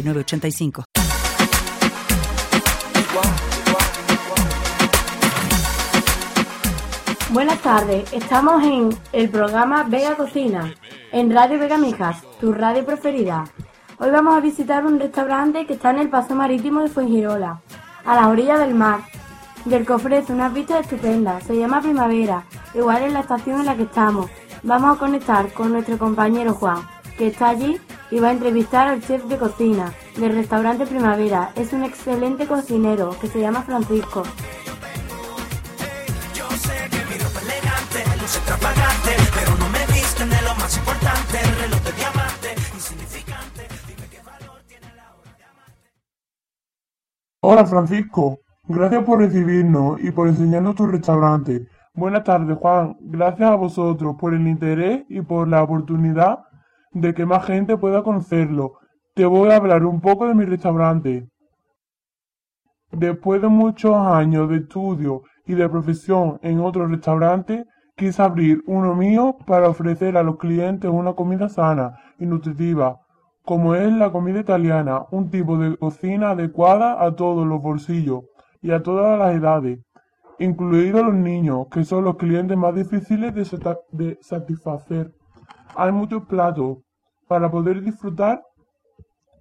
985. Buenas tardes, estamos en el programa Vega Cocina, en Radio Vega Mijas, tu radio preferida. Hoy vamos a visitar un restaurante que está en el paseo marítimo de Fuengirola, a la orilla del mar, del que ofrece unas vistas estupendas. Se llama Primavera, igual es la estación en la que estamos. Vamos a conectar con nuestro compañero Juan, que está allí y va a entrevistar al chef de cocina del restaurante Primavera. Es un excelente cocinero que se llama Francisco. Hola Francisco, gracias por recibirnos y por enseñarnos tu restaurante. Buenas tardes Juan, gracias a vosotros por el interés y por la oportunidad de que más gente pueda conocerlo. Te voy a hablar un poco de mi restaurante. Después de muchos años de estudio y de profesión en otros restaurantes, quise abrir uno mío para ofrecer a los clientes una comida sana y nutritiva, como es la comida italiana, un tipo de cocina adecuada a todos los bolsillos y a todas las edades, incluidos los niños, que son los clientes más difíciles de satisfacer. Hay muchos platos para poder disfrutar,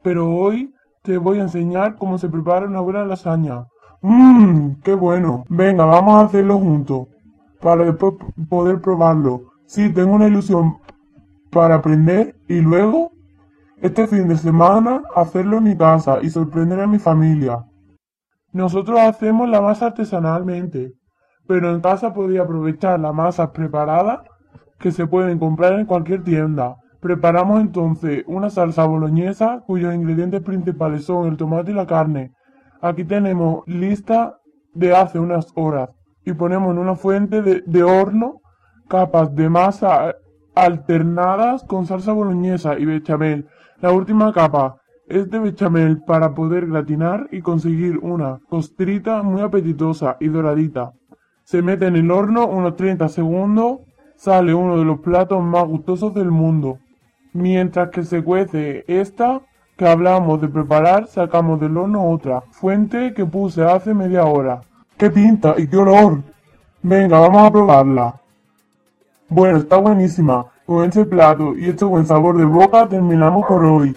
pero hoy te voy a enseñar cómo se prepara una buena lasaña. ¡Mmm! ¡Qué bueno! Venga, vamos a hacerlo juntos para después poder probarlo. Sí, tengo una ilusión para aprender y luego, este fin de semana, hacerlo en mi casa y sorprender a mi familia. Nosotros hacemos la masa artesanalmente, pero en casa podía aprovechar la masa preparada que se pueden comprar en cualquier tienda. Preparamos entonces una salsa boloñesa cuyos ingredientes principales son el tomate y la carne. Aquí tenemos lista de hace unas horas y ponemos en una fuente de horno capas de masa alternadas con salsa boloñesa y bechamel. La última capa es de bechamel para poder gratinar y conseguir una costrita muy apetitosa y doradita. Se mete en el horno unos 30 segundos. Sale uno de los platos más gustosos del mundo. Mientras que se cuece esta que hablamos de preparar, sacamos del horno otra fuente que puse hace media hora. ¡Qué pinta y qué olor! Venga, vamos a probarla. Bueno, está buenísima. Con este plato y este buen sabor de boca terminamos por hoy.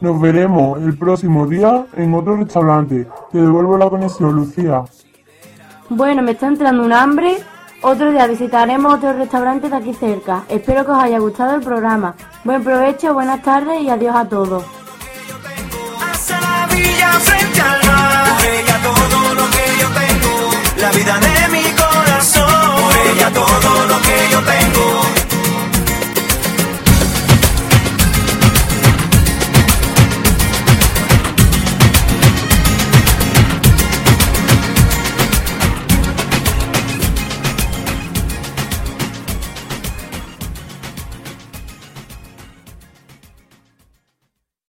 Nos veremos el próximo día en otro restaurante. Te devuelvo la conexión, Lucía. Bueno, me está entrando un hambre. Otro día visitaremos otros restaurantes de aquí cerca. Espero que os haya gustado el programa. Buen provecho, buenas tardes y adiós a todos.